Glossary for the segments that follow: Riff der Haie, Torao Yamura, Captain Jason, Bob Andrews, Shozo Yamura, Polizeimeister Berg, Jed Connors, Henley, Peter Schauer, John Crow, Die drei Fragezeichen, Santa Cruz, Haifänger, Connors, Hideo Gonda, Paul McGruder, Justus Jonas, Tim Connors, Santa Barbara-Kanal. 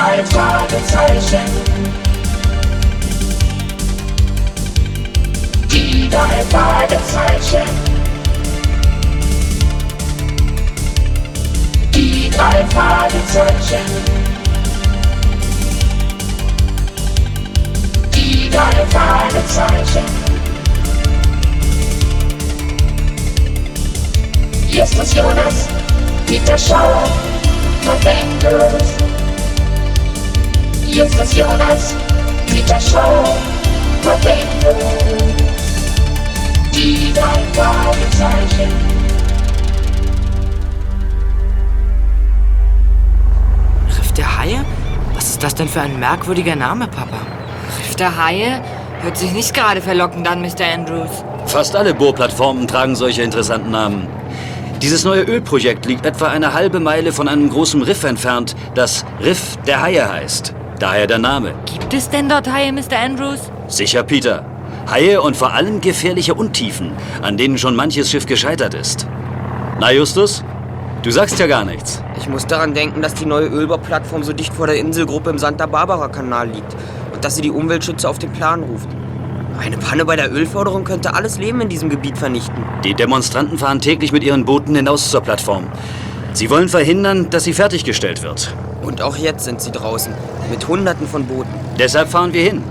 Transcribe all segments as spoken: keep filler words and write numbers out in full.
drei Fragezeichen. Die drei Fragezeichen. Die drei Fragezeichen. Die drei Fragezeichen. Justus Jonas, Peter Schauer, Bob Andrews. Justus Jonas, Peter Schauer, Bob Andrews. Die drei Fragezeichen. Riff der Haie? Was ist das denn für ein merkwürdiger Name, Papa? Riff der Haie? Hört sich nicht gerade verlockend an, Mister Andrews. Fast alle Bohrplattformen tragen solche interessanten Namen. Dieses neue Ölprojekt liegt etwa eine halbe Meile von einem großen Riff entfernt, das Riff der Haie heißt. Daher der Name. Gibt es denn dort Haie, Mister Andrews? Sicher, Peter. Haie und vor allem gefährliche Untiefen, an denen schon manches Schiff gescheitert ist. Na, Justus? Du sagst ja gar nichts. Ich muss daran denken, dass die neue Ölbohrplattform so dicht vor der Inselgruppe im Santa Barbara-Kanal liegt und dass sie die Umweltschützer auf den Plan ruft. Eine Panne bei der Ölförderung könnte alles Leben in diesem Gebiet vernichten. Die Demonstranten fahren täglich mit ihren Booten hinaus zur Plattform. Sie wollen verhindern, dass sie fertiggestellt wird. Und auch jetzt sind sie draußen, mit Hunderten von Booten. Deshalb fahren wir hin.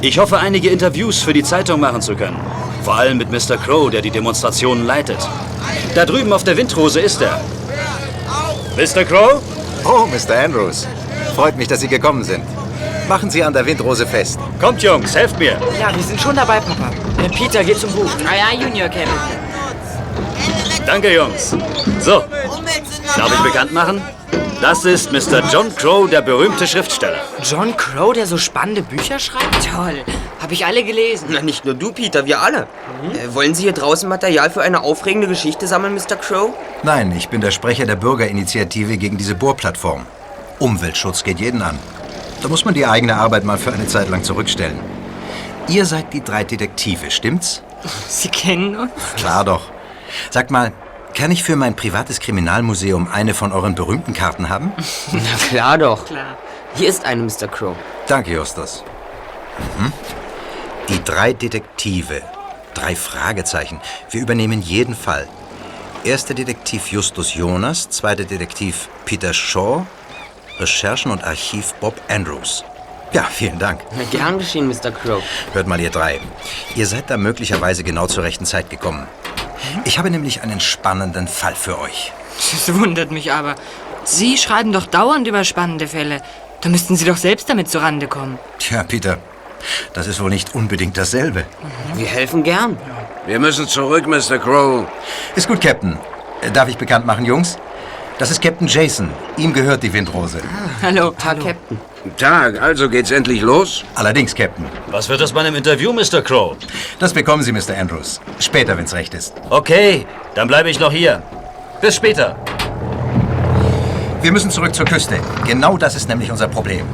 Ich hoffe, einige Interviews für die Zeitung machen zu können. Vor allem mit Mister Crow, der die Demonstrationen leitet. Da drüben auf der Windrose ist er. Mister Crow? Oh, Mister Andrews. Freut mich, dass Sie gekommen sind. Machen Sie an der Windrose fest. Kommt, Jungs, helft mir. Ja, wir sind schon dabei, Papa. Peter, geh zum Buch. Ah ja, Junior Captain. Danke, Jungs. So, darf ich bekannt machen? Das ist Mister John Crow, der berühmte Schriftsteller. John Crow, der so spannende Bücher schreibt? Toll, habe ich alle gelesen. Na, nicht nur du, Peter, wir alle. Mhm. Äh, wollen Sie hier draußen Material für eine aufregende Geschichte sammeln, Mister Crow? Nein, ich bin der Sprecher der Bürgerinitiative gegen diese Bohrplattform. Umweltschutz geht jeden an. Da muss man die eigene Arbeit mal für eine Zeit lang zurückstellen. Ihr seid die drei Detektive, stimmt's? Sie kennen uns? Klar doch. Sagt mal, kann ich für mein privates Kriminalmuseum eine von euren berühmten Karten haben? Na klar doch. Klar. Hier ist eine, Mister Crow. Danke, Justus. Mhm. Die drei Detektive. Drei Fragezeichen. Wir übernehmen jeden Fall. Erster Detektiv Justus Jonas, zweiter Detektiv Peter Shaw, Recherchen und Archiv Bob Andrews. Ja, vielen Dank. Na, gern geschehen, Mister Crow. Hört mal, ihr drei. Ihr seid da möglicherweise genau zur rechten Zeit gekommen. Ich habe nämlich einen spannenden Fall für euch. Das wundert mich aber. Sie schreiben doch dauernd über spannende Fälle. Da müssten Sie doch selbst damit zurande kommen. Tja, Peter, das ist wohl nicht unbedingt dasselbe. Mhm. Wir helfen gern. Wir müssen zurück, Mister Crow. Ist gut, Captain. Darf ich bekannt machen, Jungs? Das ist Captain Jason. Ihm gehört die Windrose. Ah, hallo, Tag, Captain. Tag, also geht's endlich los? Allerdings, Captain. Was wird das bei einem Interview, Mister Crow? Das bekommen Sie, Mister Andrews. Später, wenn's recht ist. Okay, dann bleibe ich noch hier. Bis später. Wir müssen zurück zur Küste. Genau das ist nämlich unser Problem.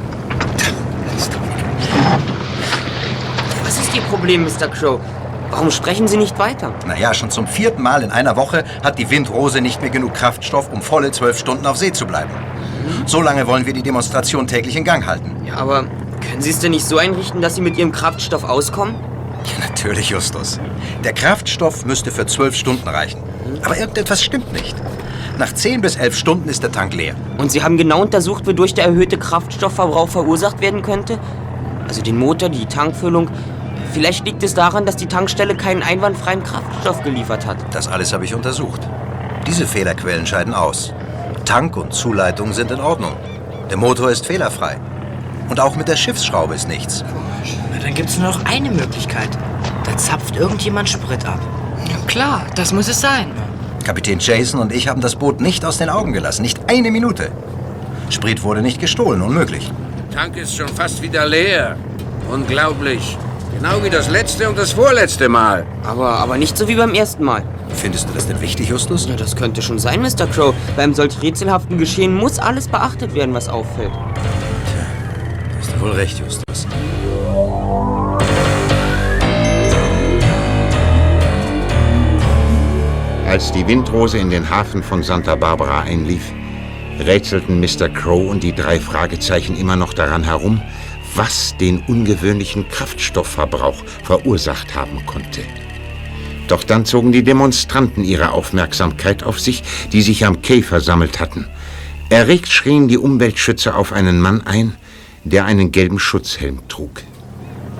Was ist Ihr Problem, Mister Crow? Warum sprechen Sie nicht weiter? Naja, schon zum vierten Mal in einer Woche hat die Windrose nicht mehr genug Kraftstoff, um volle zwölf Stunden auf See zu bleiben. Mhm. So lange wollen wir die Demonstration täglich in Gang halten. Ja, aber können Sie es denn nicht so einrichten, dass Sie mit Ihrem Kraftstoff auskommen? Ja, natürlich, Justus. Der Kraftstoff müsste für zwölf Stunden reichen. Mhm. Aber irgendetwas stimmt nicht. Nach zehn bis elf Stunden ist der Tank leer. Und Sie haben genau untersucht, wodurch der erhöhte Kraftstoffverbrauch verursacht werden könnte? Also den Motor, die Tankfüllung... Vielleicht liegt es daran, dass die Tankstelle keinen einwandfreien Kraftstoff geliefert hat. Das alles habe ich untersucht. Diese Fehlerquellen scheiden aus. Tank und Zuleitung sind in Ordnung. Der Motor ist fehlerfrei. Und auch mit der Schiffsschraube ist nichts. Na, dann gibt es nur noch eine Möglichkeit. Da zapft irgendjemand Sprit ab. Ja, klar, das muss es sein. Kapitän Jason und ich haben das Boot nicht aus den Augen gelassen. Nicht eine Minute. Sprit wurde nicht gestohlen, unmöglich. Der Tank ist schon fast wieder leer. Unglaublich. Genau wie das letzte und das vorletzte Mal. Aber, aber nicht so wie beim ersten Mal. Findest du das denn wichtig, Justus? Ja, das könnte schon sein, Mister Crow. Bei einem solch rätselhaften Geschehen muss alles beachtet werden, was auffällt. Tja, du hast wohl recht, Justus. Als die Windrose in den Hafen von Santa Barbara einlief, rätselten Mister Crow und die drei Fragezeichen immer noch daran herum, was den ungewöhnlichen Kraftstoffverbrauch verursacht haben konnte. Doch dann zogen die Demonstranten ihre Aufmerksamkeit auf sich, die sich am Quai versammelt hatten. Erregt schrien die Umweltschützer auf einen Mann ein, der einen gelben Schutzhelm trug.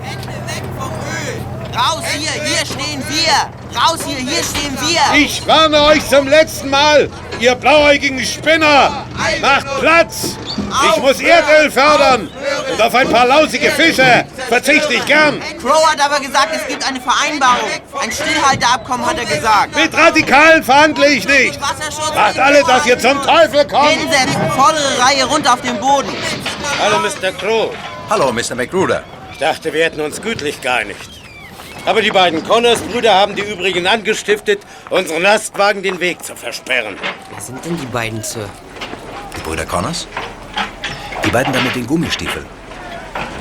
Hände weg vom Öl! Raus hier, hier stehen wir! Raus hier, hier stehen wir! Ich warne euch zum letzten Mal, ihr blauäugigen Spinner! Macht Platz! Ich muss Erdöl fördern! Und auf ein paar lausige Fische verzichte ich gern! Crow hat aber gesagt, es gibt eine Vereinbarung. Ein Stillhalteabkommen hat er gesagt. Mit Radikalen verhandle ich nicht! Macht alle, dass ihr zum Teufel kommt! Hinsetzen, vordere Reihe runter auf den Boden! Hallo, Mister Crow. Hallo, Mister McGruder. Ich dachte, wir hätten uns gütlich geeinigt. Aber die beiden Connors-Brüder haben die übrigen angestiftet, unseren Lastwagen den Weg zu versperren. Wer sind denn die beiden, Sir? Die Brüder Connors? Die beiden da mit den Gummistiefeln.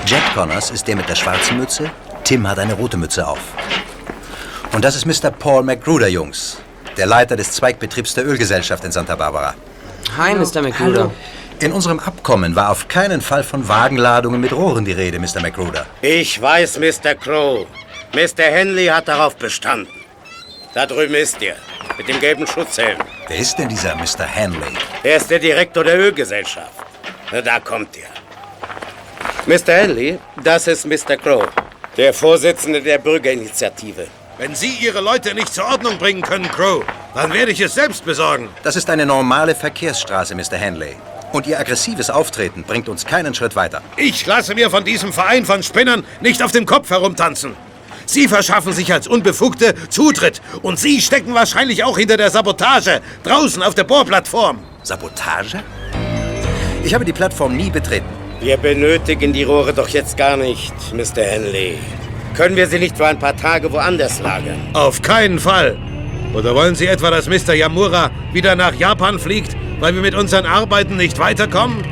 Jed Connors ist der mit der schwarzen Mütze, Tim hat eine rote Mütze auf. Und das ist Mister Paul McGruder, Jungs, der Leiter des Zweigbetriebs der Ölgesellschaft in Santa Barbara. Hi, Mister McGruder. Hallo. In unserem Abkommen war auf keinen Fall von Wagenladungen mit Rohren die Rede, Mister McGruder. Ich weiß, Mister Crow. Mister Henley hat darauf bestanden. Da drüben ist er, mit dem gelben Schutzhelm. Wer ist denn dieser Mister Henley? Er ist der Direktor der Ölgesellschaft. Na, da kommt er. Mister Henley, das ist Mister Crow, der Vorsitzende der Bürgerinitiative. Wenn Sie Ihre Leute nicht zur Ordnung bringen können, Crow, dann werde ich es selbst besorgen. Das ist eine normale Verkehrsstraße, Mister Henley. Und Ihr aggressives Auftreten bringt uns keinen Schritt weiter. Ich lasse mir von diesem Verein von Spinnern nicht auf dem Kopf herumtanzen. Sie verschaffen sich als Unbefugte Zutritt. Und Sie stecken wahrscheinlich auch hinter der Sabotage, draußen auf der Bohrplattform. Sabotage? Ich habe die Plattform nie betreten. Wir benötigen die Rohre doch jetzt gar nicht, Mister Henley. Können wir sie nicht für ein paar Tage woanders lagern? Auf keinen Fall. Oder wollen Sie etwa, dass Mister Yamura wieder nach Japan fliegt, weil wir mit unseren Arbeiten nicht weiterkommen?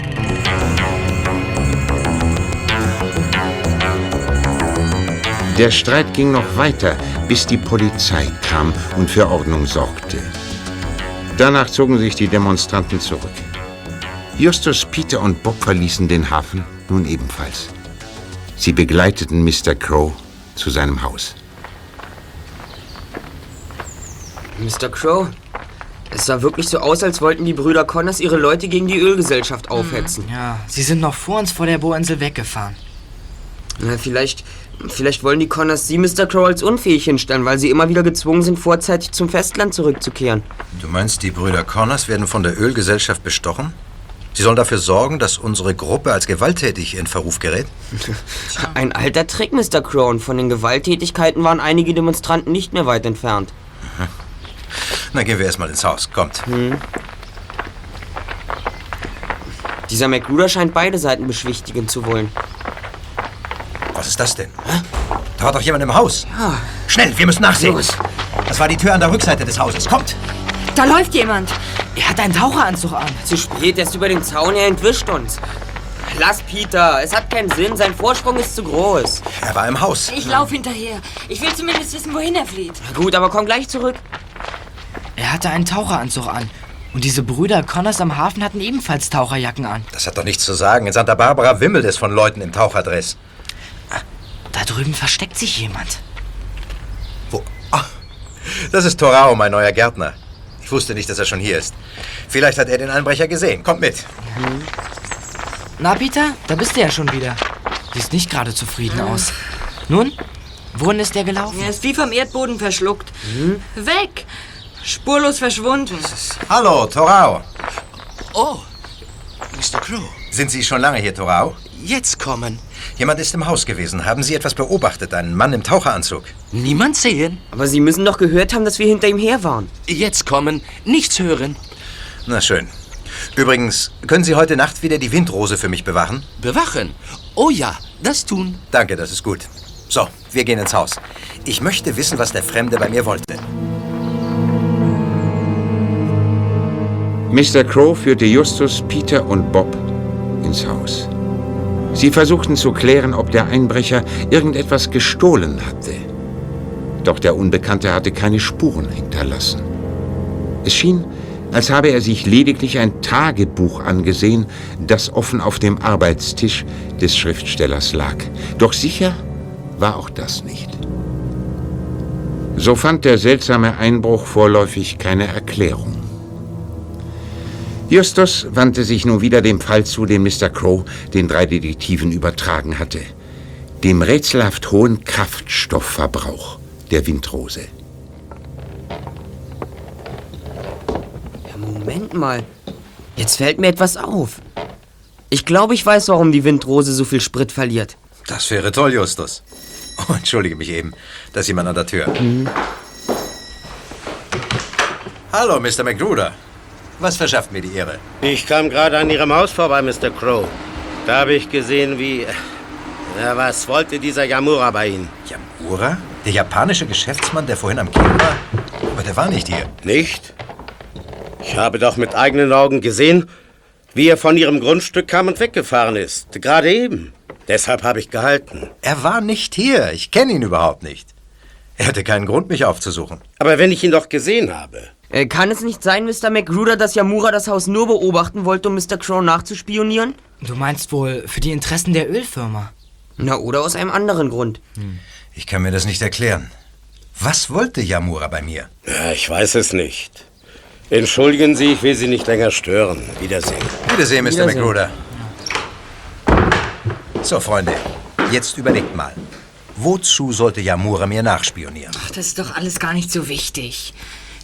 Der Streit ging noch weiter, bis die Polizei kam und für Ordnung sorgte. Danach zogen sich die Demonstranten zurück. Justus, Peter und Bob verließen den Hafen nun ebenfalls. Sie begleiteten Mister Crow zu seinem Haus. Mister Crow? Es sah wirklich so aus, als wollten die Brüder Connors ihre Leute gegen die Ölgesellschaft aufhetzen. Ja, sie sind noch vor uns vor der Bohrinsel weggefahren. Na, vielleicht, vielleicht wollen die Connors Sie, Mister Crow, als unfähig hinstellen, weil sie immer wieder gezwungen sind, vorzeitig zum Festland zurückzukehren. Du meinst, die Brüder Connors werden von der Ölgesellschaft bestochen? Sie sollen dafür sorgen, dass unsere Gruppe als gewalttätig in Verruf gerät? Ein alter Trick, Mister Crow. Und von den Gewalttätigkeiten waren einige Demonstranten nicht mehr weit entfernt. Aha. Na, gehen wir erstmal ins Haus. Kommt. Hm. Dieser McGruder scheint beide Seiten beschwichtigen zu wollen. Was ist das denn? Hä? Da war doch jemand im Haus. Ja. Schnell, wir müssen nachsehen. Los. Das war die Tür an der Rückseite des Hauses. Kommt. Da läuft jemand. Er hat einen Taucheranzug an. Zu spät, er ist über den Zaun, er entwischt uns. Lass Peter, es hat keinen Sinn, sein Vorsprung ist zu groß. Er war im Haus. Ich laufe hinterher. Ich will zumindest wissen, wohin er flieht. Na gut, aber komm gleich zurück. Er hatte einen Taucheranzug an. Und diese Brüder Connors am Hafen hatten ebenfalls Taucherjacken an. Das hat doch nichts zu sagen. In Santa Barbara wimmelt es von Leuten im Taucherdress. Da drüben versteckt sich jemand. Wo? Oh, das ist Torao, mein neuer Gärtner. Ich wusste nicht, dass er schon hier ist. Vielleicht hat er den Einbrecher gesehen. Kommt mit. Mhm. Na, Peter, da bist du ja schon wieder. Siehst nicht gerade zufrieden mhm. aus. Nun, wohin ist der gelaufen? Er ist wie vom Erdboden verschluckt. Mhm. Weg! Spurlos verschwunden. Hallo, Torao. Oh, Mister Crow. Sind Sie schon lange hier, Torao? Jetzt kommen. Jemand ist im Haus gewesen. Haben Sie etwas beobachtet? Einen Mann im Taucheranzug? Niemand sehen. Aber Sie müssen doch gehört haben, dass wir hinter ihm her waren. Jetzt kommen. Nichts hören. Na schön. Übrigens, können Sie heute Nacht wieder die Windrose für mich bewachen? Bewachen? Oh ja, das tun. Danke, das ist gut. So, wir gehen ins Haus. Ich möchte wissen, was der Fremde bei mir wollte. Mister Crow führte Justus, Peter und Bob ins Haus. Sie versuchten zu klären, ob der Einbrecher irgendetwas gestohlen hatte. Doch der Unbekannte hatte keine Spuren hinterlassen. Es schien, als habe er sich lediglich ein Tagebuch angesehen, das offen auf dem Arbeitstisch des Schriftstellers lag. Doch sicher war auch das nicht. So fand der seltsame Einbruch vorläufig keine Erklärung. Justus wandte sich nun wieder dem Fall zu, den Mister Crow den drei Detektiven übertragen hatte. Dem rätselhaft hohen Kraftstoffverbrauch der Windrose. Ja, Moment mal, jetzt fällt mir etwas auf. Ich glaube, ich weiß, warum die Windrose so viel Sprit verliert. Das wäre toll, Justus. Oh, entschuldige mich eben, da ist jemand an der Tür. Mhm. Hallo, Mister McGruder. Was verschafft mir die Ehre? Ich kam gerade an Ihrem Haus vorbei, Mister Crow. Da habe ich gesehen, wie... Na, was wollte dieser Yamura bei Ihnen? Yamura? Der japanische Geschäftsmann, der vorhin am Kiel war? Aber der war nicht hier. Nicht? Ich habe doch mit eigenen Augen gesehen, wie er von Ihrem Grundstück kam und weggefahren ist. Gerade eben. Deshalb habe ich gehalten. Er war nicht hier. Ich kenne ihn überhaupt nicht. Er hatte keinen Grund, mich aufzusuchen. Aber wenn ich ihn doch gesehen habe... Äh, kann es nicht sein, Mister McGruder, dass Yamura das Haus nur beobachten wollte, um Mister Crow nachzuspionieren? Du meinst wohl für die Interessen der Ölfirma. Na, oder aus einem anderen Grund. Hm. Ich kann mir das nicht erklären. Was wollte Yamura bei mir? Ja, ich weiß es nicht. Entschuldigen Sie, ich will Sie nicht länger stören. Wiedersehen. Wiedersehen, Mister Wiedersehen. McGruder. So, Freunde, jetzt überlegt mal. Wozu sollte Yamura mir nachspionieren? Ach, das ist doch alles gar nicht so wichtig.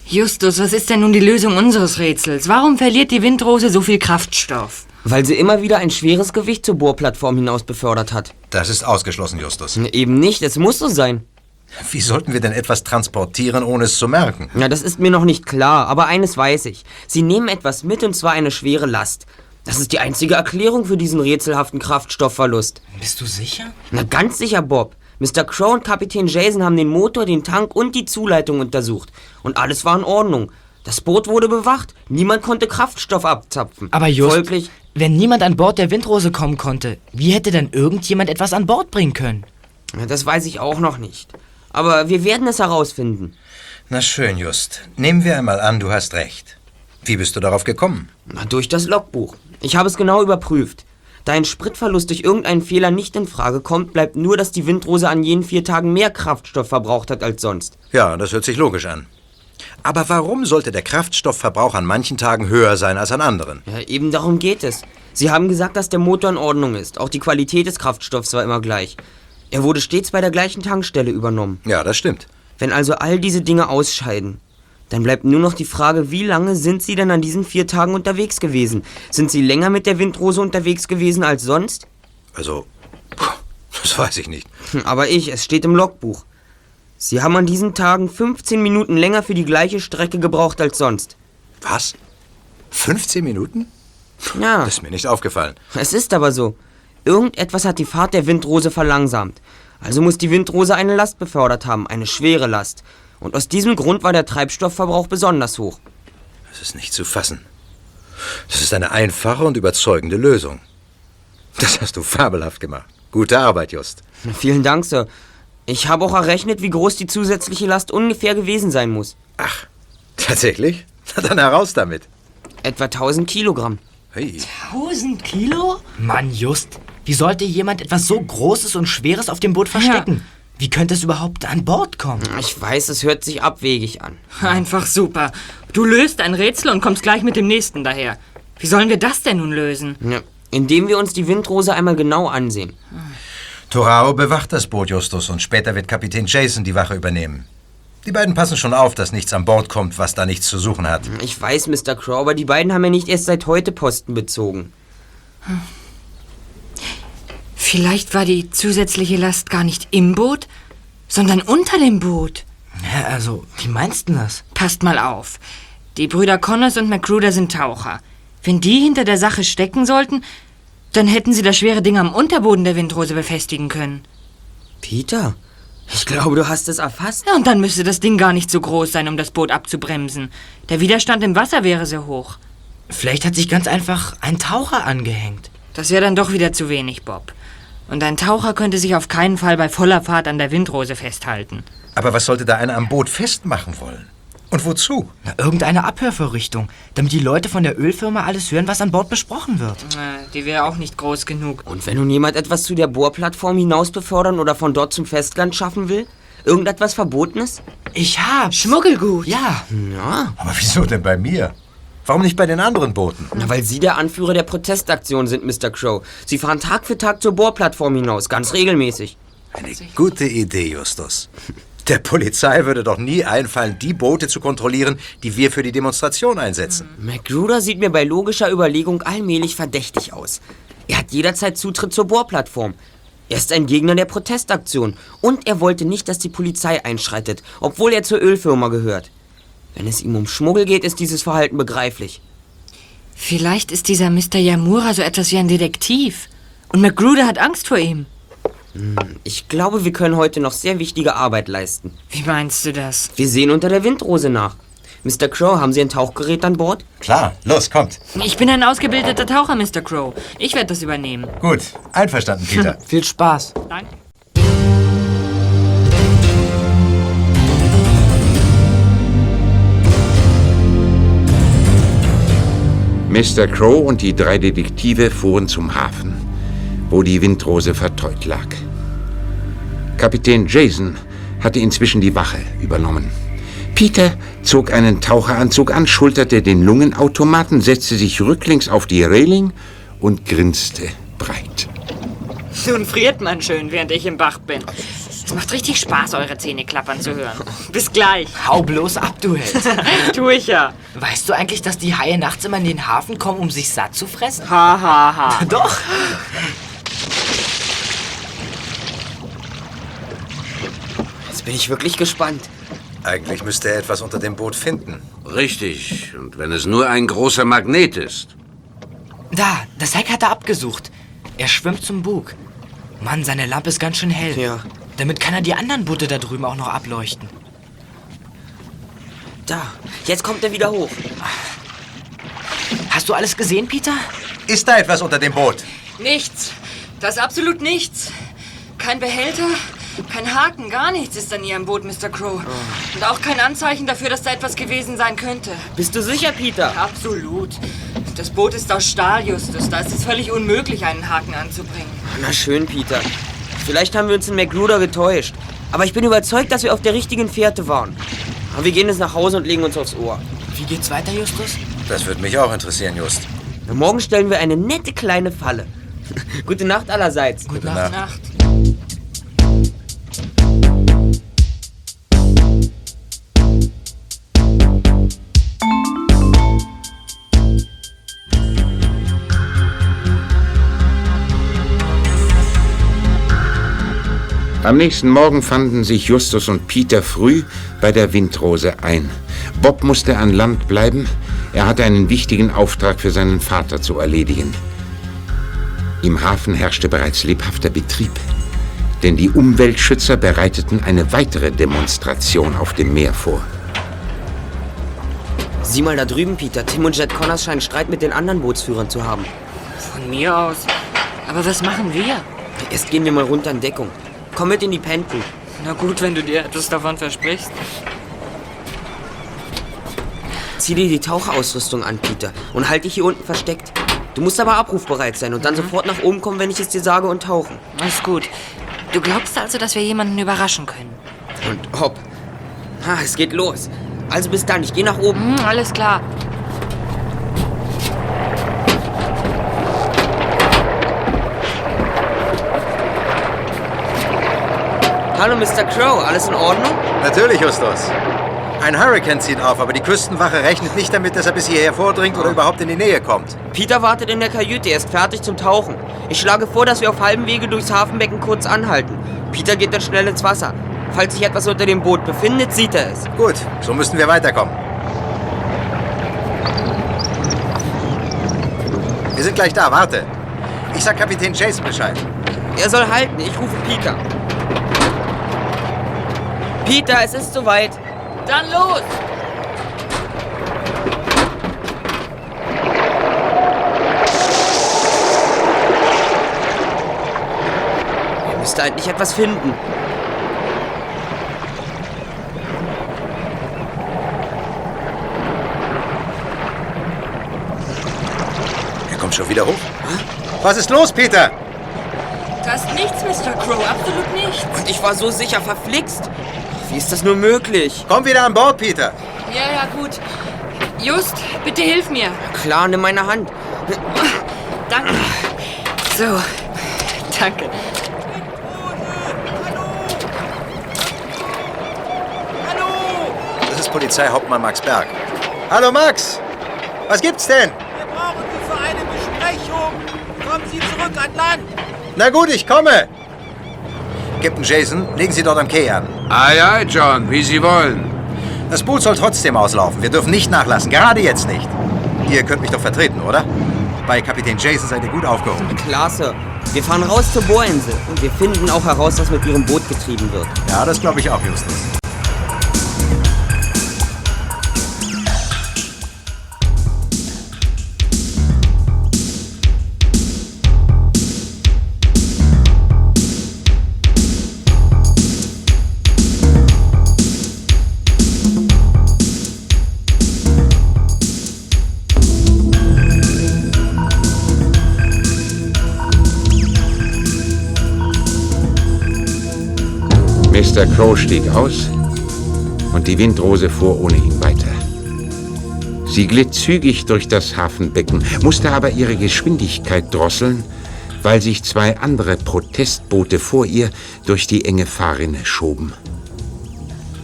Justus, was ist denn nun die Lösung unseres Rätsels? Warum verliert die Windrose so viel Kraftstoff? Weil sie immer wieder ein schweres Gewicht zur Bohrplattform hinaus befördert hat. Das ist ausgeschlossen, Justus. Eben nicht, es muss so sein. Wie sollten wir denn etwas transportieren, ohne es zu merken? Na, das ist mir noch nicht klar, aber eines weiß ich. Sie nehmen etwas mit, und zwar eine schwere Last. Das ist die einzige Erklärung für diesen rätselhaften Kraftstoffverlust. Bist du sicher? Na, ganz sicher, Bob. Mister Crow und Kapitän Jason haben den Motor, den Tank und die Zuleitung untersucht. Und alles war in Ordnung. Das Boot wurde bewacht. Niemand konnte Kraftstoff abzapfen. Aber just, folglich, wenn niemand an Bord der Windrose kommen konnte, wie hätte dann irgendjemand etwas an Bord bringen können? Na, das weiß ich auch noch nicht. Aber wir werden es herausfinden. Na schön, Just. Nehmen wir einmal an, du hast recht. Wie bist du darauf gekommen? Na, durch das Logbuch. Ich habe es genau überprüft. Da ein Spritverlust durch irgendeinen Fehler nicht in Frage kommt, bleibt nur, dass die Windrose an jenen vier Tagen mehr Kraftstoff verbraucht hat als sonst. Ja, das hört sich logisch an. Aber warum sollte der Kraftstoffverbrauch an manchen Tagen höher sein als an anderen? Ja, eben darum geht es. Sie haben gesagt, dass der Motor in Ordnung ist. Auch die Qualität des Kraftstoffs war immer gleich. Er wurde stets bei der gleichen Tankstelle übernommen. Ja, das stimmt. Wenn also all diese Dinge ausscheiden, dann bleibt nur noch die Frage, wie lange sind Sie denn an diesen vier Tagen unterwegs gewesen? Sind Sie länger mit der Windrose unterwegs gewesen als sonst? Also, das weiß ich nicht. Aber ich, es steht im Logbuch. Sie haben an diesen Tagen fünfzehn Minuten länger für die gleiche Strecke gebraucht als sonst. Was? fünfzehn Minuten? Ja. Das ist mir nicht aufgefallen. Es ist aber so. Irgendetwas hat die Fahrt der Windrose verlangsamt. Also muss die Windrose eine Last befördert haben, eine schwere Last. Und aus diesem Grund war der Treibstoffverbrauch besonders hoch. Das ist nicht zu fassen. Das ist eine einfache und überzeugende Lösung. Das hast du fabelhaft gemacht. Gute Arbeit, Just. Vielen Dank, Sir. Ich habe auch errechnet, wie groß die zusätzliche Last ungefähr gewesen sein muss. Ach, tatsächlich? Na dann heraus damit. Etwa tausend Kilogramm. Hey. tausend Kilo? Mann, Just, wie sollte jemand etwas so Großes und Schweres auf dem Boot verstecken? Ja. Wie könnte es überhaupt an Bord kommen? Ich weiß, es hört sich abwegig an. Einfach super. Du löst ein Rätsel und kommst gleich mit dem nächsten daher. Wie sollen wir das denn nun lösen? Ja, indem wir uns die Windrose einmal genau ansehen. Torao bewacht das Boot, Justus, und später wird Kapitän Jason die Wache übernehmen. Die beiden passen schon auf, dass nichts an Bord kommt, was da nichts zu suchen hat. Ich weiß, Mister Crow, aber die beiden haben ja nicht erst seit heute Posten bezogen. Hm. Vielleicht war die zusätzliche Last gar nicht im Boot, sondern unter dem Boot. Ja, also, wie meinst du das? Passt mal auf. Die Brüder Connors und McGruder sind Taucher. Wenn die hinter der Sache stecken sollten, dann hätten sie das schwere Ding am Unterboden der Windrose befestigen können. Peter, ich glaube, du hast es erfasst. Ja, und dann müsste das Ding gar nicht so groß sein, um das Boot abzubremsen. Der Widerstand im Wasser wäre sehr hoch. Vielleicht hat sich ganz einfach ein Taucher angehängt. Das wäre dann doch wieder zu wenig, Bob. Und ein Taucher könnte sich auf keinen Fall bei voller Fahrt an der Windrose festhalten. Aber was sollte da einer am Boot festmachen wollen? Und wozu? Na, irgendeine Abhörvorrichtung, damit die Leute von der Ölfirma alles hören, was an Bord besprochen wird. Äh, die wäre auch nicht groß genug. Und wenn nun jemand etwas zu der Bohrplattform hinaus befördern oder von dort zum Festland schaffen will? Irgendetwas Verbotenes? Ich hab's. Schmuggelgut. Ja. Ja. Aber wieso denn bei mir? Warum nicht bei den anderen Booten? Na, weil Sie der Anführer der Protestaktion sind, Mister Crow. Sie fahren Tag für Tag zur Bohrplattform hinaus, ganz regelmäßig. Eine gute Idee, Justus. Der Polizei würde doch nie einfallen, die Boote zu kontrollieren, die wir für die Demonstration einsetzen. McGruder sieht mir bei logischer Überlegung allmählich verdächtig aus. Er hat jederzeit Zutritt zur Bohrplattform. Er ist ein Gegner der Protestaktion und er wollte nicht, dass die Polizei einschreitet, obwohl er zur Ölfirma gehört. Wenn es ihm um Schmuggel geht, ist dieses Verhalten begreiflich. Vielleicht ist dieser Mister Yamura so etwas wie ein Detektiv und McGruder hat Angst vor ihm. Ich glaube, wir können heute noch sehr wichtige Arbeit leisten. Wie meinst du das? Wir sehen unter der Windrose nach. Mister Crow, haben Sie ein Tauchgerät an Bord? Klar, los, kommt. Ich bin ein ausgebildeter Taucher, Mister Crow. Ich werde das übernehmen. Gut, einverstanden, Peter. Viel Spaß. Danke. Mister Crow und die drei Detektive fuhren zum Hafen, wo die Windrose vertäut lag. Kapitän Jason hatte inzwischen die Wache übernommen. Peter zog einen Taucheranzug an, schulterte den Lungenautomaten, setzte sich rücklings auf die Reling und grinste breit. Nun friert man schön, während ich im Bach bin. Es macht richtig Spaß, eure Zähne klappern zu hören. Bis gleich. Hau bloß ab, du Held. Tu ich ja. Weißt du eigentlich, dass die Haie nachts immer in den Hafen kommen, um sich satt zu fressen? Ha, ha, ha. Doch. Jetzt bin ich wirklich gespannt. Eigentlich müsste er etwas unter dem Boot finden. Richtig. Und wenn es nur ein großer Magnet ist. Da, das Heck hat er abgesucht. Er schwimmt zum Bug. Mann, seine Lampe ist ganz schön hell. Ja. Damit kann er die anderen Boote da drüben auch noch ableuchten. Da, jetzt kommt er wieder hoch. Hast du alles gesehen, Peter? Ist da etwas unter dem Boot? Nichts. Das ist absolut nichts. Kein Behälter. Kein Haken, gar nichts ist an Ihrem Boot, Mister Crow. Oh. Und auch kein Anzeichen dafür, dass da etwas gewesen sein könnte. Bist du sicher, Peter? Absolut. Das Boot ist aus Stahl, Justus. Da ist es völlig unmöglich, einen Haken anzubringen. Na schön, Peter. Vielleicht haben wir uns in McGruder getäuscht. Aber ich bin überzeugt, dass wir auf der richtigen Fährte waren. Aber wir gehen jetzt nach Hause und legen uns aufs Ohr. Wie geht's weiter, Justus? Das würde mich auch interessieren, Just. Na, morgen stellen wir eine nette kleine Falle. Gute Nacht allerseits. Gute, Gute Nacht. Nacht. Am nächsten Morgen fanden sich Justus und Peter früh bei der Windrose ein. Bob musste an Land bleiben. Er hatte einen wichtigen Auftrag für seinen Vater zu erledigen. Im Hafen herrschte bereits lebhafter Betrieb, denn die Umweltschützer bereiteten eine weitere Demonstration auf dem Meer vor. Sieh mal da drüben, Peter. Tim und Jed Connors scheinen Streit mit den anderen Bootsführern zu haben. Von mir aus. Aber was machen wir? Erst gehen wir mal runter in Deckung. Komm mit in die Penten. Na gut, wenn du dir etwas davon versprichst. Zieh dir die Taucherausrüstung an, Peter, und halt dich hier unten versteckt. Du musst aber abrufbereit sein und dann mhm. sofort nach oben kommen, wenn ich es dir sage, und tauchen. Alles gut. Du glaubst also, dass wir jemanden überraschen können? Und hopp. Ha, es geht los. Also bis dann, ich geh nach oben. Mhm, alles klar. Hallo, Mister Crow. Alles in Ordnung? Natürlich, Justus. Ein Hurrikan zieht auf, aber die Küstenwache rechnet nicht damit, dass er bis hierher vordringt oder überhaupt in die Nähe kommt. Peter wartet in der Kajüte. Er ist fertig zum Tauchen. Ich schlage vor, dass wir auf halbem Wege durchs Hafenbecken kurz anhalten. Peter geht dann schnell ins Wasser. Falls sich etwas unter dem Boot befindet, sieht er es. Gut, so müssen wir weiterkommen. Wir sind gleich da, warte. Ich sag Kapitän Jason Bescheid. Er soll halten. Ich rufe Peter. Peter, es ist soweit. Dann los! Er müsste eigentlich etwas finden. schon wieder hoch? Was ist los, Peter? Das ist nichts, Mister Crow, absolut nichts. Und ich war so sicher verflixt. Wie ist das nur möglich? Komm wieder an Bord, Peter. Ja, ja, gut. Just, bitte hilf mir. Klar, nimm meine Hand. Danke. So, danke. Das ist Polizeihauptmann Max Berg. Hallo Max, was gibt's denn? Wir brauchen Sie für eine Besprechung. Kommen Sie zurück an Land. Na gut, ich komme. Captain Jason, legen Sie dort am Quai an. Aye, aye, John, wie Sie wollen. Das Boot soll trotzdem auslaufen. Wir dürfen nicht nachlassen, gerade jetzt nicht. Ihr könnt mich doch vertreten, oder? Bei Kapitän Jason seid ihr gut aufgehoben. Klasse. Wir fahren raus zur Bohrinsel und wir finden auch heraus, was mit Ihrem Boot getrieben wird. Ja, das glaube ich auch, Justus. Mister Crow stieg aus und die Windrose fuhr ohne ihn weiter. Sie glitt zügig durch das Hafenbecken, musste aber ihre Geschwindigkeit drosseln, weil sich zwei andere Protestboote vor ihr durch die enge Fahrrinne schoben.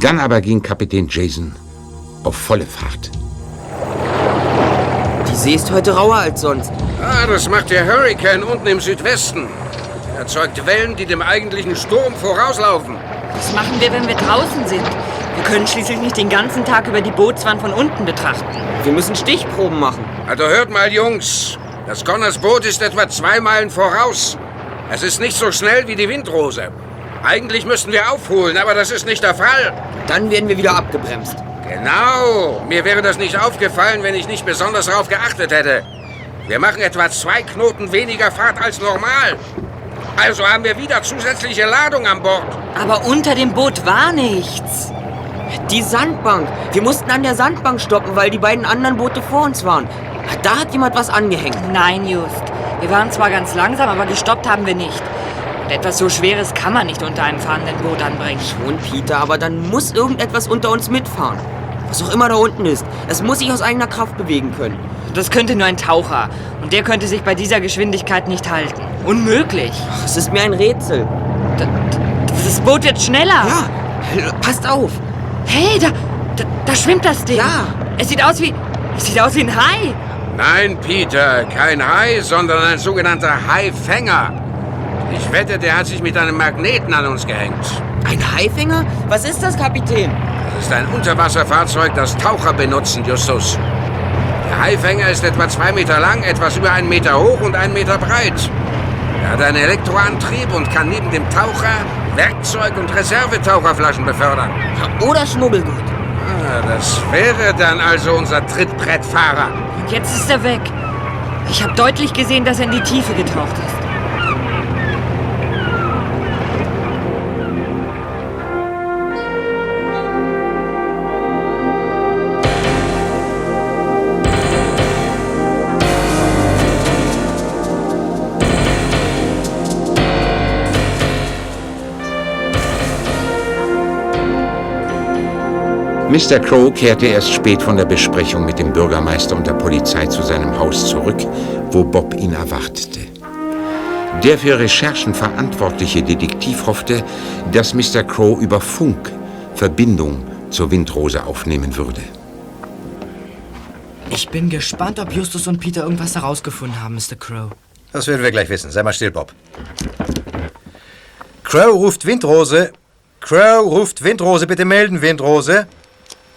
Dann aber ging Kapitän Jason auf volle Fahrt. Die See ist heute rauer als sonst. Ah, das macht der Hurrikan unten im Südwesten. Er erzeugt Wellen, die dem eigentlichen Sturm vorauslaufen. Was machen wir, wenn wir draußen sind? Wir können schließlich nicht den ganzen Tag über die Bootswand von unten betrachten. Wir müssen Stichproben machen. Also hört mal, Jungs. Das Connors Boot ist etwa zwei Meilen voraus. Es ist nicht so schnell wie die Windrose. Eigentlich müssten wir aufholen, aber das ist nicht der Fall. Dann werden wir wieder abgebremst. Genau. Mir wäre das nicht aufgefallen, wenn ich nicht besonders darauf geachtet hätte. Wir machen etwa zwei Knoten weniger Fahrt als normal. Also haben wir wieder zusätzliche Ladung an Bord. Aber unter dem Boot war nichts. Die Sandbank. Wir mussten an der Sandbank stoppen, weil die beiden anderen Boote vor uns waren. Da hat jemand was angehängt. Nein, Just. Wir waren zwar ganz langsam, aber gestoppt haben wir nicht. Und etwas so Schweres kann man nicht unter einem fahrenden Boot anbringen. Schon, Peter, aber dann muss irgendetwas unter uns mitfahren. Was auch immer da unten ist, das muss sich aus eigener Kraft bewegen können. Das könnte nur ein Taucher. Und der könnte sich bei dieser Geschwindigkeit nicht halten. Unmöglich. Das ist mir ein Rätsel. Das, das Boot wird schneller. Ja, passt auf. Hey, da, da, da schwimmt das Ding. Ja. Es sieht aus wie, es sieht aus wie ein Hai. Nein, Peter, kein Hai, sondern ein sogenannter Haifänger. Ich wette, der hat sich mit einem Magneten an uns gehängt. Ein Haifänger? Was ist das, Kapitän? Das ist ein Unterwasserfahrzeug, das Taucher benutzen, Justus. Der Haifänger ist etwa zwei Meter lang, etwas über einen Meter hoch und einen Meter breit. Er hat einen Elektroantrieb und kann neben dem Taucher Werkzeug- und Reservetaucherflaschen befördern. Oder Schmuggelgut. Ah, das wäre dann also unser Trittbrettfahrer. Und jetzt ist er weg. Ich habe deutlich gesehen, dass er in die Tiefe getaucht ist. Mister Crow kehrte erst spät von der Besprechung mit dem Bürgermeister und der Polizei zu seinem Haus zurück, wo Bob ihn erwartete. Der für Recherchen verantwortliche Detektiv hoffte, dass Mister Crow über Funk Verbindung zur Windrose aufnehmen würde. Ich bin gespannt, ob Justus und Peter irgendwas herausgefunden haben, Mister Crow. Das werden wir gleich wissen. Sei mal still, Bob. Crow ruft Windrose. Crow ruft Windrose. Bitte melden, Windrose.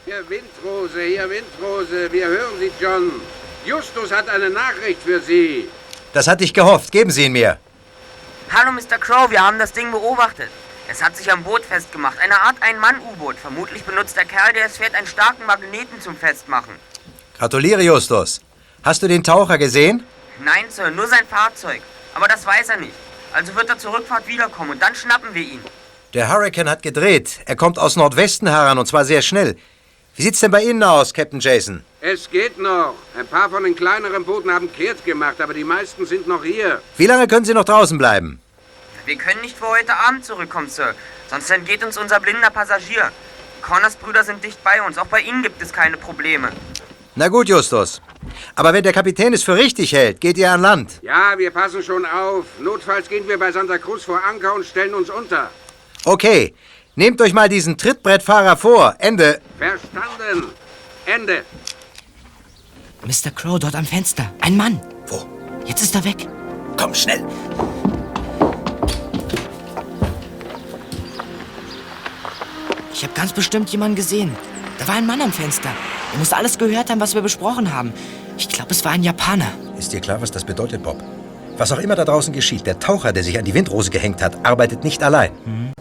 Hier Windrose, hier Windrose, wir hören Sie, John. Justus hat eine Nachricht für Sie. Das hatte ich gehofft. Geben Sie ihn mir. Hallo, Mister Crow, wir haben das Ding beobachtet. Es hat sich am Boot festgemacht. Eine Art Ein-Mann-U-Boot. Vermutlich benutzt der Kerl, der es fährt, einen starken Magneten zum Festmachen. Gratuliere, Justus. Hast du den Taucher gesehen? Nein, Sir, nur sein Fahrzeug. Aber das weiß er nicht. Also wird er zur Rückfahrt wiederkommen und dann schnappen wir ihn. Der Hurrikan hat gedreht. Er kommt aus Nordwesten heran und zwar sehr schnell. Wie sieht's denn bei Ihnen aus, Captain Jason? Es geht noch. Ein paar von den kleineren Booten haben kehrt gemacht, aber die meisten sind noch hier. Wie lange können Sie noch draußen bleiben? Wir können nicht vor heute Abend zurückkommen, Sir. Sonst entgeht uns unser blinder Passagier. Connors Brüder sind dicht bei uns. Auch bei Ihnen gibt es keine Probleme. Na gut, Justus. Aber wenn der Kapitän es für richtig hält, geht ihr an Land. Ja, wir passen schon auf. Notfalls gehen wir bei Santa Cruz vor Anker und stellen uns unter. Okay. Nehmt euch mal diesen Trittbrettfahrer vor. Ende. Verstanden. Ende. Mister Crow, dort am Fenster. Ein Mann. Wo? Jetzt ist er weg. Komm, schnell. Ich habe ganz bestimmt jemanden gesehen. Da war ein Mann am Fenster. Er musste alles gehört haben, was wir besprochen haben. Ich glaube, es war ein Japaner. Ist dir klar, was das bedeutet, Bob? Was auch immer da draußen geschieht, der Taucher, der sich an die Windrose gehängt hat, arbeitet nicht allein. Mhm.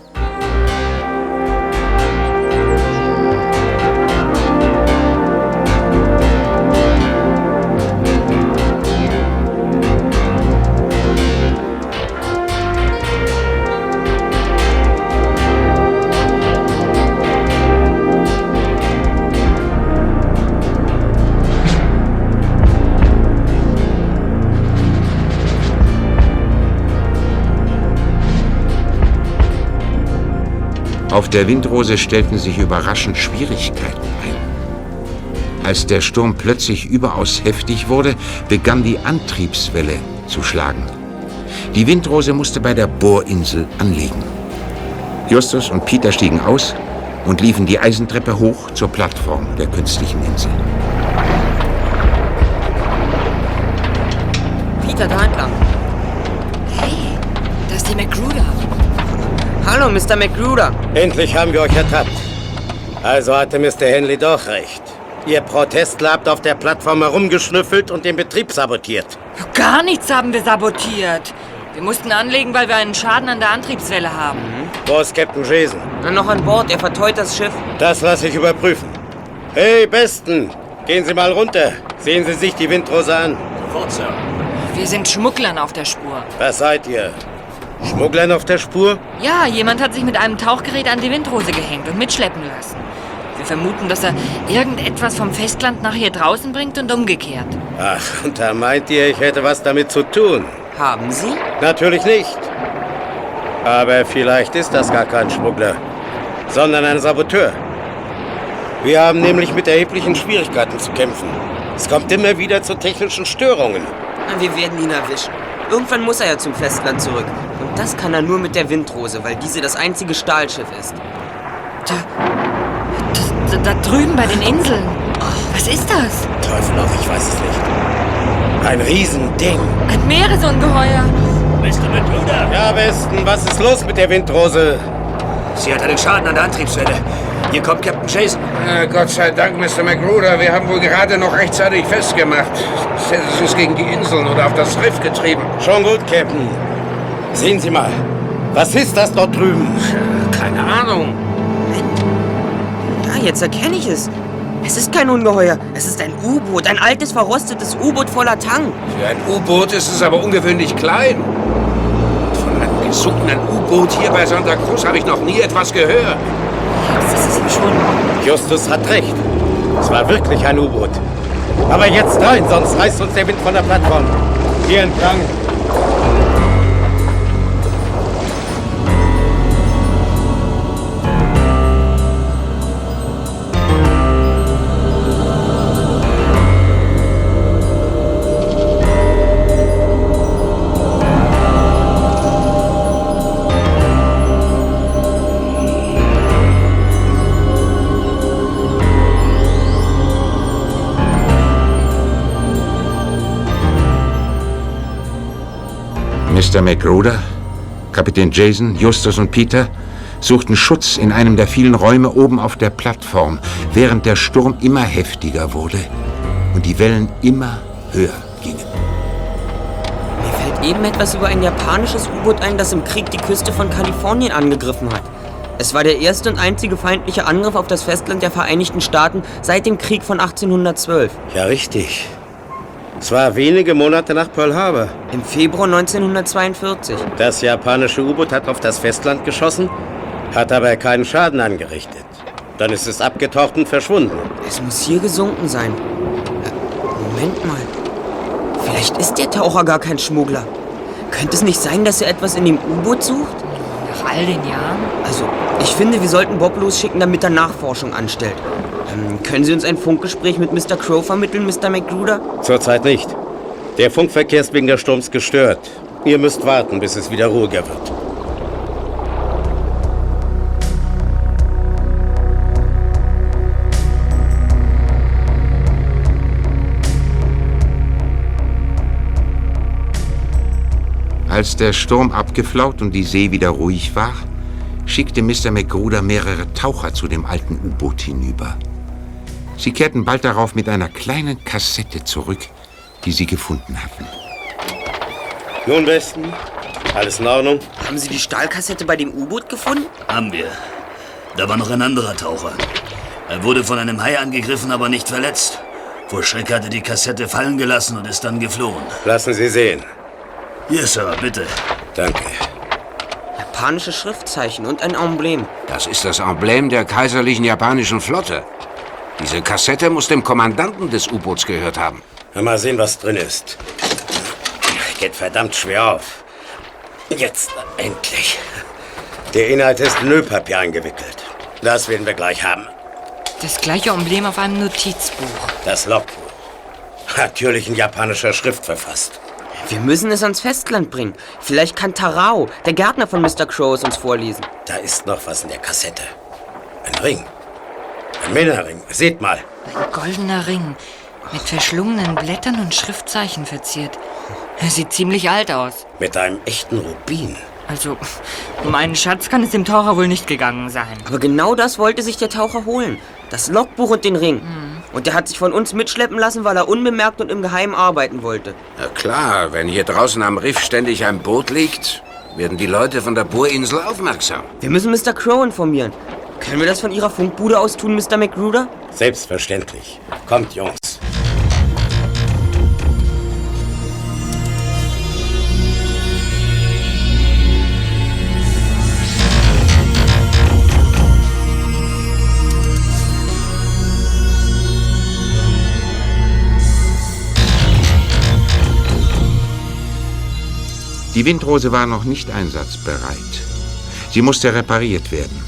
Auf der Windrose stellten sich überraschend Schwierigkeiten ein. Als der Sturm plötzlich überaus heftig wurde, begann die Antriebswelle zu schlagen. Die Windrose musste bei der Bohrinsel anlegen. Justus und Peter stiegen aus und liefen die Eisentreppe hoch zur Plattform der künstlichen Insel. Peter, da entlang. Hey, da ist der McGruder. Hallo, Mister McGruder. Endlich haben wir euch ertappt. Also hatte Mister Henley doch recht. Ihr Protestler habt auf der Plattform herumgeschnüffelt und den Betrieb sabotiert. Gar nichts haben wir sabotiert. Wir mussten anlegen, weil wir einen Schaden an der Antriebswelle haben. Mhm. Wo ist Captain Jason? Na, noch an Bord. Er verteut das Schiff. Das lasse ich überprüfen. Hey, Besten, gehen Sie mal runter. Sehen Sie sich die Windrose an. Sofort, Sir. Wir sind Schmugglern auf der Spur. Was seid ihr? Schmugglern auf der Spur? Ja, jemand hat sich mit einem Tauchgerät an die Windrose gehängt und mitschleppen lassen. Wir vermuten, dass er irgendetwas vom Festland nach hier draußen bringt und umgekehrt. Ach, und da meint ihr, ich hätte was damit zu tun? Haben Sie? Natürlich nicht. Aber vielleicht ist das gar kein Schmuggler, sondern ein Saboteur. Wir haben nämlich mit erheblichen Schwierigkeiten zu kämpfen. Es kommt immer wieder zu technischen Störungen. Wir werden ihn erwischen. Irgendwann muss er ja zum Festland zurück. Und das kann er nur mit der Windrose, weil diese das einzige Stahlschiff ist. Da, da, da drüben bei den Inseln. Was ist das? Teufel auf, ich weiß es nicht. Ein Riesending. Ein Meeresungeheuer. Mister McGruder. Ja, Besten, was ist los mit der Windrose? Sie hat einen Schaden an der Antriebswelle. Hier kommt Captain Jason. Äh, Gott sei Dank, Mister McGruder. Wir haben wohl gerade noch rechtzeitig festgemacht. Es hätte uns gegen die Inseln oder auf das Riff getrieben. Schon gut, Captain. Sehen Sie mal. Was ist das dort drüben? Keine Ahnung. Ja, jetzt erkenne ich es. Es ist kein Ungeheuer. Es ist ein U-Boot. Ein altes, verrostetes U-Boot voller Tang. Für ein U-Boot ist es aber ungewöhnlich klein. Von einem gesunkenen U-Boot hier bei Santa Cruz habe ich noch nie etwas gehört. Das ist ihm schon. Justus hat recht. Es war wirklich ein U-Boot. Aber jetzt rein, sonst reißt uns der Wind von der Plattform. Hier entlang. Mister McGruder, Kapitän Jason, Justus und Peter suchten Schutz in einem der vielen Räume oben auf der Plattform, während der Sturm immer heftiger wurde und die Wellen immer höher gingen. Mir fällt eben etwas über ein japanisches U-Boot ein, das im Krieg die Küste von Kalifornien angegriffen hat. Es war der erste und einzige feindliche Angriff auf das Festland der Vereinigten Staaten seit dem Krieg von achtzehnhundertzwölf. Ja, richtig. Es war wenige Monate nach Pearl Harbor. Im Februar neunzehnhundertzweiundvierzig. Das japanische U-Boot hat auf das Festland geschossen, hat aber keinen Schaden angerichtet. Dann ist es abgetaucht und verschwunden. Es muss hier gesunken sein. Moment mal. Vielleicht ist der Taucher gar kein Schmuggler. Könnte es nicht sein, dass er etwas in dem U-Boot sucht? Nach all den Jahren? Also, ich finde, wir sollten Bob losschicken, damit er Nachforschung anstellt. Ähm, können Sie uns ein Funkgespräch mit Mister Crow vermitteln, Mister McGruder? Zurzeit nicht. Der Funkverkehr ist wegen des Sturms gestört. Ihr müsst warten, bis es wieder ruhiger wird. Als der Sturm abgeflaut und die See wieder ruhig war, schickte Mister McGruder mehrere Taucher zu dem alten U-Boot hinüber. Sie kehrten bald darauf mit einer kleinen Kassette zurück, die sie gefunden hatten. Nun, Westen, alles in Ordnung? Haben Sie die Stahlkassette bei dem U-Boot gefunden? Haben wir. Da war noch ein anderer Taucher. Er wurde von einem Hai angegriffen, aber nicht verletzt. Vor Schreck hatte die Kassette fallen gelassen und ist dann geflohen. Lassen Sie sehen. Hier, Sir, bitte. Danke. Japanische Schriftzeichen und ein Emblem. Das ist das Emblem der kaiserlichen japanischen Flotte. Diese Kassette muss dem Kommandanten des U-Boots gehört haben. Mal sehen, was drin ist. Geht verdammt schwer auf. Jetzt endlich. Der Inhalt ist in Ölpapier eingewickelt. Das werden wir gleich haben. Das gleiche Emblem auf einem Notizbuch. Das Logbuch. Natürlich in japanischer Schrift verfasst. Wir müssen es ans Festland bringen. Vielleicht kann Torao, der Gärtner von Mister Crow, es uns vorlesen. Da ist noch was in der Kassette. Ein Ring. Ein Männerring. Seht mal. Ein goldener Ring. Mit verschlungenen Blättern und Schriftzeichen verziert. Er sieht ziemlich alt aus. Mit einem echten Rubin. Also, um einen Schatz kann es dem Taucher wohl nicht gegangen sein. Aber genau das wollte sich der Taucher holen. Das Logbuch und den Ring. Hm. Und er hat sich von uns mitschleppen lassen, weil er unbemerkt und im Geheimen arbeiten wollte. Na klar, wenn hier draußen am Riff ständig ein Boot liegt, werden die Leute von der Bohrinsel aufmerksam. Wir müssen Mister Crow informieren. Können wir das von Ihrer Funkbude aus tun, Mister McGruder? Selbstverständlich. Kommt, Jungs. Die Windrose war noch nicht einsatzbereit. Sie musste repariert werden.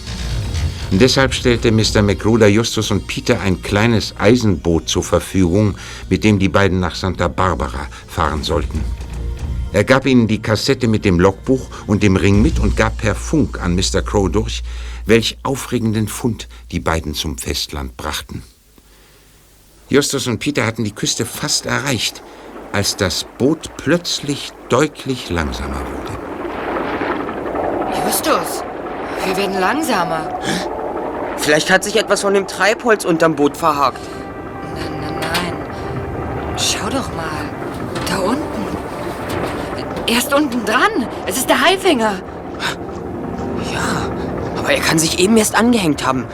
Und deshalb stellte Mister McGruder Justus und Peter ein kleines Eisenboot zur Verfügung, mit dem die beiden nach Santa Barbara fahren sollten. Er gab ihnen die Kassette mit dem Logbuch und dem Ring mit und gab per Funk an Mister Crow durch, welch aufregenden Fund die beiden zum Festland brachten. Justus und Peter hatten die Küste fast erreicht, als das Boot plötzlich deutlich langsamer wurde. Justus, wir werden langsamer. Hä? Vielleicht hat sich etwas von dem Treibholz unterm Boot verhakt. Nein, nein, nein. Schau doch mal. Da unten. Er ist unten dran. Es ist der Haifänger. Ja, aber er kann sich eben erst angehängt haben.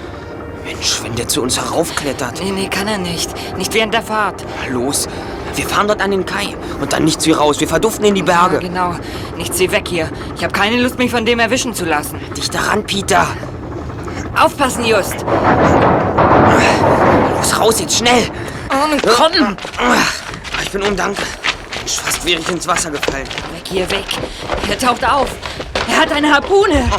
Mensch, wenn der zu uns heraufklettert. Nee, nee, kann er nicht. Nicht während der Fahrt. Los. Wir fahren dort an den Kai und dann nichts wie raus. Wir verduften in die Berge. Ja, genau. Nichts wie weg hier. Ich habe keine Lust, mich von dem erwischen zu lassen. Dich daran, Peter. Aufpassen, Just. Los, raus jetzt, schnell. Oh, komm. Ich bin undankbar. Mensch, fast wäre ich ins Wasser gefallen. Weg hier, weg. Er taucht auf. Er hat eine Harpune. Oh.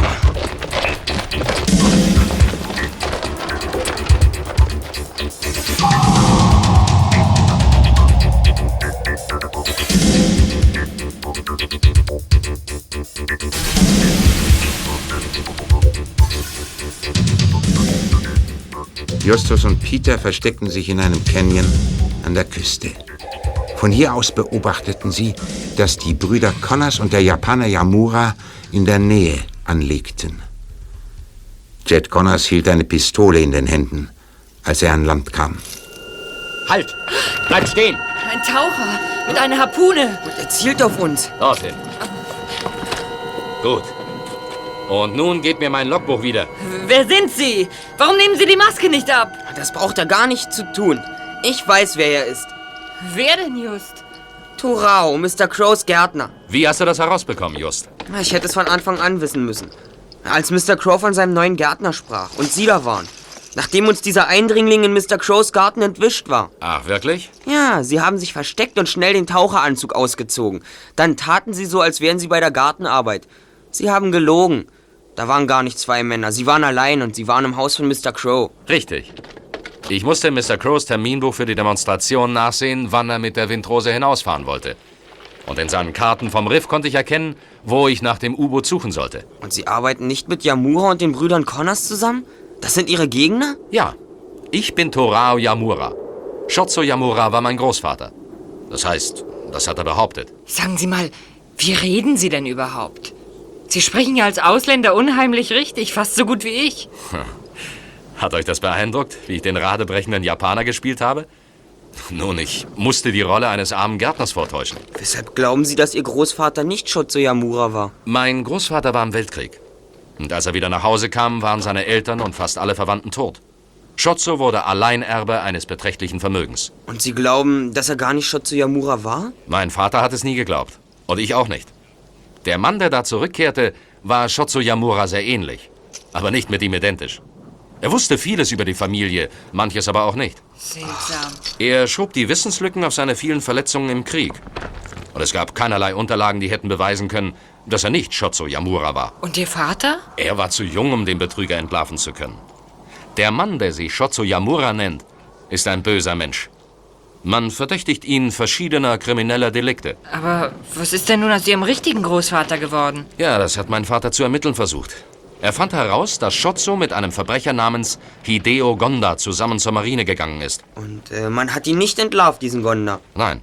Justus und Peter versteckten sich in einem Canyon an der Küste. Von hier aus beobachteten sie, dass die Brüder Connors und der Japaner Yamura in der Nähe anlegten. Jed Connors hielt eine Pistole in den Händen, als er an Land kam. Halt! Bleib stehen! Ein Taucher mit einer Harpune! Und er zielt auf uns! Dorthin! Gut. Und nun gebt mir mein Logbuch wieder. Wer sind Sie? Warum nehmen Sie die Maske nicht ab? Das braucht er gar nicht zu tun. Ich weiß, wer er ist. Wer denn, Just? Torao, Mister Crows Gärtner. Wie hast du das herausbekommen, Just? Ich hätte es von Anfang an wissen müssen. Als Mister Crow von seinem neuen Gärtner sprach und Sie da waren. Nachdem uns dieser Eindringling in Mister Crows Garten entwischt war. Ach, wirklich? Ja, sie haben sich versteckt und schnell den Taucheranzug ausgezogen. Dann taten sie so, als wären sie bei der Gartenarbeit. Sie haben gelogen. Da waren gar nicht zwei Männer. Sie waren allein und sie waren im Haus von Mister Crow. Richtig. Ich musste in Mister Crows Terminbuch für die Demonstration nachsehen, wann er mit der Windrose hinausfahren wollte. Und in seinen Karten vom Riff konnte ich erkennen, wo ich nach dem U-Boot suchen sollte. Und Sie arbeiten nicht mit Yamura und den Brüdern Connors zusammen? Das sind Ihre Gegner? Ja. Ich bin Torao Yamura. Shozo Yamura war mein Großvater. Das heißt, das hat er behauptet. Sagen Sie mal, wie reden Sie denn überhaupt? Sie sprechen ja als Ausländer unheimlich richtig, fast so gut wie ich. Hat euch das beeindruckt, wie ich den radebrechenden Japaner gespielt habe? Nun, ich musste die Rolle eines armen Gärtners vortäuschen. Weshalb glauben Sie, dass Ihr Großvater nicht Shozo Yamura war? Mein Großvater war im Weltkrieg. Und als er wieder nach Hause kam, waren seine Eltern und fast alle Verwandten tot. Shozo wurde Alleinerbe eines beträchtlichen Vermögens. Und Sie glauben, dass er gar nicht Shozo Yamura war? Mein Vater hat es nie geglaubt. Und ich auch nicht. Der Mann, der da zurückkehrte, war Shozo Yamura sehr ähnlich. Aber nicht mit ihm identisch. Er wusste vieles über die Familie, manches aber auch nicht. Seltsam. Er schob die Wissenslücken auf seine vielen Verletzungen im Krieg. Und es gab keinerlei Unterlagen, die hätten beweisen können, dass er nicht Shozo Yamura war. Und Ihr Vater? Er war zu jung, um den Betrüger entlarven zu können. Der Mann, der sich Shozo Yamura nennt, ist ein böser Mensch. Man verdächtigt ihn verschiedener krimineller Delikte. Aber was ist denn nun aus Ihrem richtigen Großvater geworden? Ja, das hat mein Vater zu ermitteln versucht. Er fand heraus, dass Shozo mit einem Verbrecher namens Hideo Gonda zusammen zur Marine gegangen ist. Und äh, man hat ihn nicht entlarvt, diesen Gonda? Nein.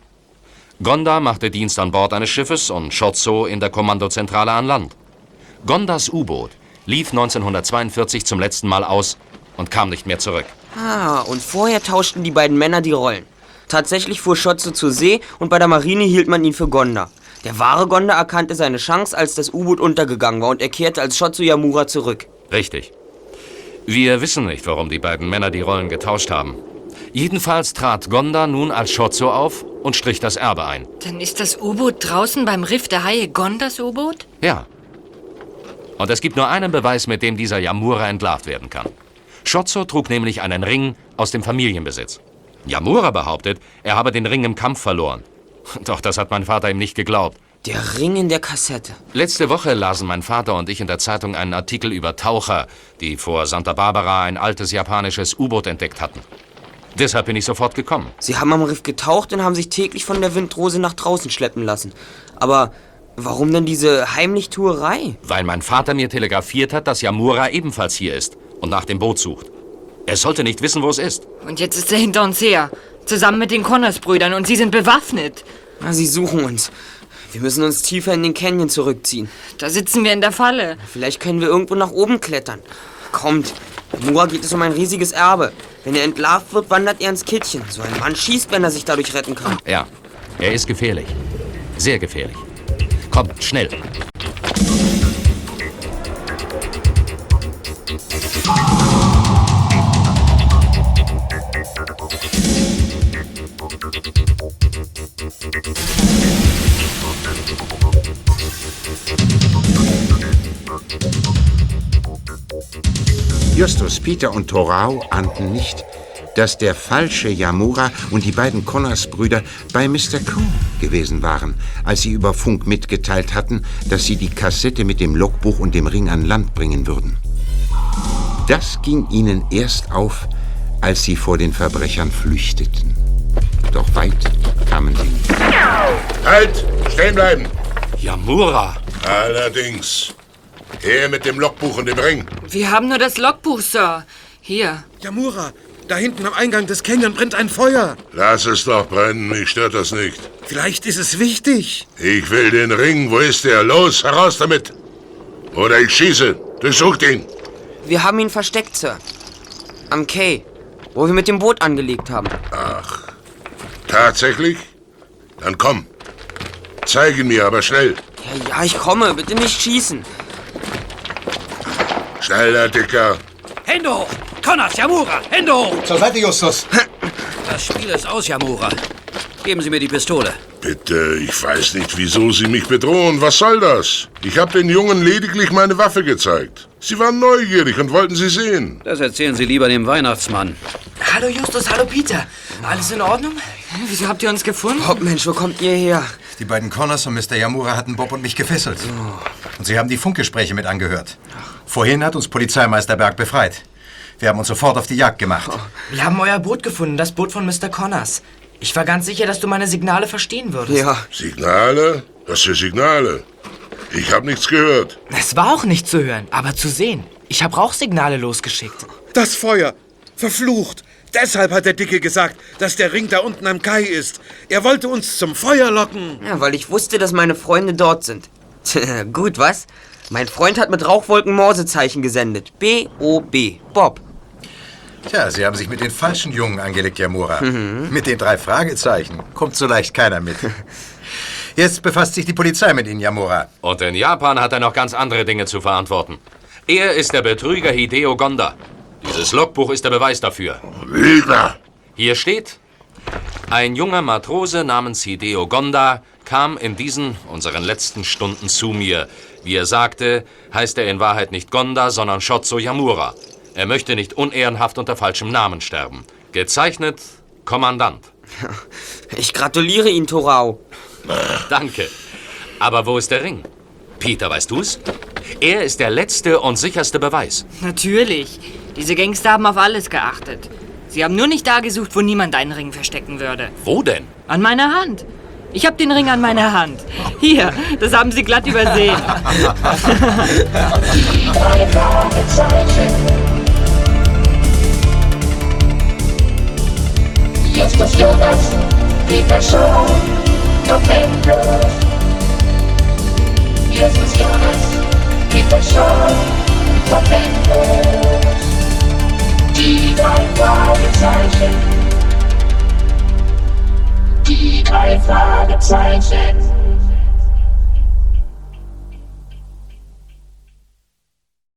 Gonda machte Dienst an Bord eines Schiffes und Shozo in der Kommandozentrale an Land. Gondas U-Boot lief neunzehnhundertzweiundvierzig zum letzten Mal aus und kam nicht mehr zurück. Ah, und vorher tauschten die beiden Männer die Rollen. Tatsächlich fuhr Shozo zur See und bei der Marine hielt man ihn für Gonda. Der wahre Gonda erkannte seine Chance, als das U-Boot untergegangen war und er kehrte als Shozo Yamura zurück. Richtig. Wir wissen nicht, warum die beiden Männer die Rollen getauscht haben. Jedenfalls trat Gonda nun als Shozo auf und strich das Erbe ein. Dann ist das U-Boot draußen beim Riff der Haie Gondas U-Boot? Ja. Und es gibt nur einen Beweis, mit dem dieser Yamura entlarvt werden kann. Shozo trug nämlich einen Ring aus dem Familienbesitz. Yamura behauptet, er habe den Ring im Kampf verloren. Doch das hat mein Vater ihm nicht geglaubt. Der Ring in der Kassette. Letzte Woche lasen mein Vater und ich in der Zeitung einen Artikel über Taucher, die vor Santa Barbara ein altes japanisches U-Boot entdeckt hatten. Deshalb bin ich sofort gekommen. Sie haben am Riff getaucht und haben sich täglich von der Windrose nach draußen schleppen lassen. Aber warum denn diese Heimlichtuerei? Weil mein Vater mir telegrafiert hat, dass Yamura ebenfalls hier ist und nach dem Boot sucht. Er sollte nicht wissen, wo es ist. Und jetzt ist er hinter uns her. Zusammen mit den Connors-Brüdern und sie sind bewaffnet. Na, sie suchen uns. Wir müssen uns tiefer in den Canyon zurückziehen. Da sitzen wir in der Falle. Vielleicht können wir irgendwo nach oben klettern. Kommt, Yamura geht es um ein riesiges Erbe. Wenn er entlarvt wird, wandert er ins Kittchen. So ein Mann schießt, wenn er sich dadurch retten kann. Ja, er ist gefährlich. Sehr gefährlich. Kommt, schnell. Justus, Peter und Torao ahnten nicht, dass der falsche Yamura und die beiden Connors-Brüder bei Mister Crow gewesen waren, als sie über Funk mitgeteilt hatten, dass sie die Kassette mit dem Logbuch und dem Ring an Land bringen würden. Das ging ihnen erst auf, als sie vor den Verbrechern flüchteten. Doch weit kamen sie nicht. Halt! Stehen bleiben! Yamura! Allerdings. Her mit dem Logbuch und dem Ring. Wir haben nur das Logbuch, Sir. Hier. Yamura, da hinten am Eingang des Canyon brennt ein Feuer. Lass es doch brennen, mich stört das nicht. Vielleicht ist es wichtig. Ich will den Ring. Wo ist der? Los, heraus damit. Oder ich schieße. Durchsucht ihn. Wir haben ihn versteckt, Sir. Am Quai, wo wir mit dem Boot angelegt haben. Ach, tatsächlich? Dann komm. Zeig ihn mir, aber schnell. Ja, ja, ich komme. Bitte nicht schießen. Schneller, Dicker. Hände hoch. Connors, Yamura, Hände hoch. Zur Seite, Justus. Das Spiel ist aus, Yamura. Geben Sie mir die Pistole. Bitte, ich weiß nicht, wieso Sie mich bedrohen. Was soll das? Ich habe den Jungen lediglich meine Waffe gezeigt. Sie waren neugierig und wollten Sie sehen. Das erzählen Sie lieber dem Weihnachtsmann. Hallo Justus, hallo Peter. Alles in Ordnung? Wieso habt ihr uns gefunden? Oh Mensch, wo kommt ihr her? Die beiden Connors und Mister Yamura hatten Bob und mich gefesselt. Oh. Und sie haben die Funkgespräche mit angehört. Vorhin hat uns Polizeimeister Berg befreit. Wir haben uns sofort auf die Jagd gemacht. Oh. Wir haben euer Boot gefunden, das Boot von Mister Connors. Ich war ganz sicher, dass du meine Signale verstehen würdest. Ja. Signale? Was für Signale? Ich habe nichts gehört. Es war auch nicht zu hören, aber zu sehen. Ich habe Rauchsignale losgeschickt. Das Feuer! Verflucht! Deshalb hat der Dicke gesagt, dass der Ring da unten am Kai ist. Er wollte uns zum Feuer locken. Ja, weil ich wusste, dass meine Freunde dort sind. Gut, was? Mein Freund hat mit Rauchwolken Morsezeichen gesendet. B O B. Bob. Tja, Sie haben sich mit den falschen Jungen angelegt, Yamura. Mhm. Mit den drei Fragezeichen kommt so leicht keiner mit. Jetzt befasst sich die Polizei mit Ihnen, Yamura. Und in Japan hat er noch ganz andere Dinge zu verantworten. Er ist der Betrüger Hideo Gonda. Dieses Logbuch ist der Beweis dafür. Lügner! Hier steht, ein junger Matrose namens Hideo Gonda kam in diesen, unseren letzten Stunden zu mir. Wie er sagte, heißt er in Wahrheit nicht Gonda, sondern Shozo Yamura. Er möchte nicht unehrenhaft unter falschem Namen sterben. Gezeichnet, Kommandant. Ich gratuliere Ihnen, Torao. Danke. Aber wo ist der Ring? Peter, weißt du's? Er ist der letzte und sicherste Beweis. Natürlich. Diese Gangster haben auf alles geachtet. Sie haben nur nicht da gesucht, wo niemand einen Ring verstecken würde. Wo denn? An meiner Hand. Ich habe den Ring an meiner Hand. Hier, das haben Sie glatt übersehen. Justus Jonas, Peter Schauer, Bob Andrews. Justus Jonas, Peter Schauer, Bob Andrews. Die drei Fragezeichen. Die drei Fragezeichen.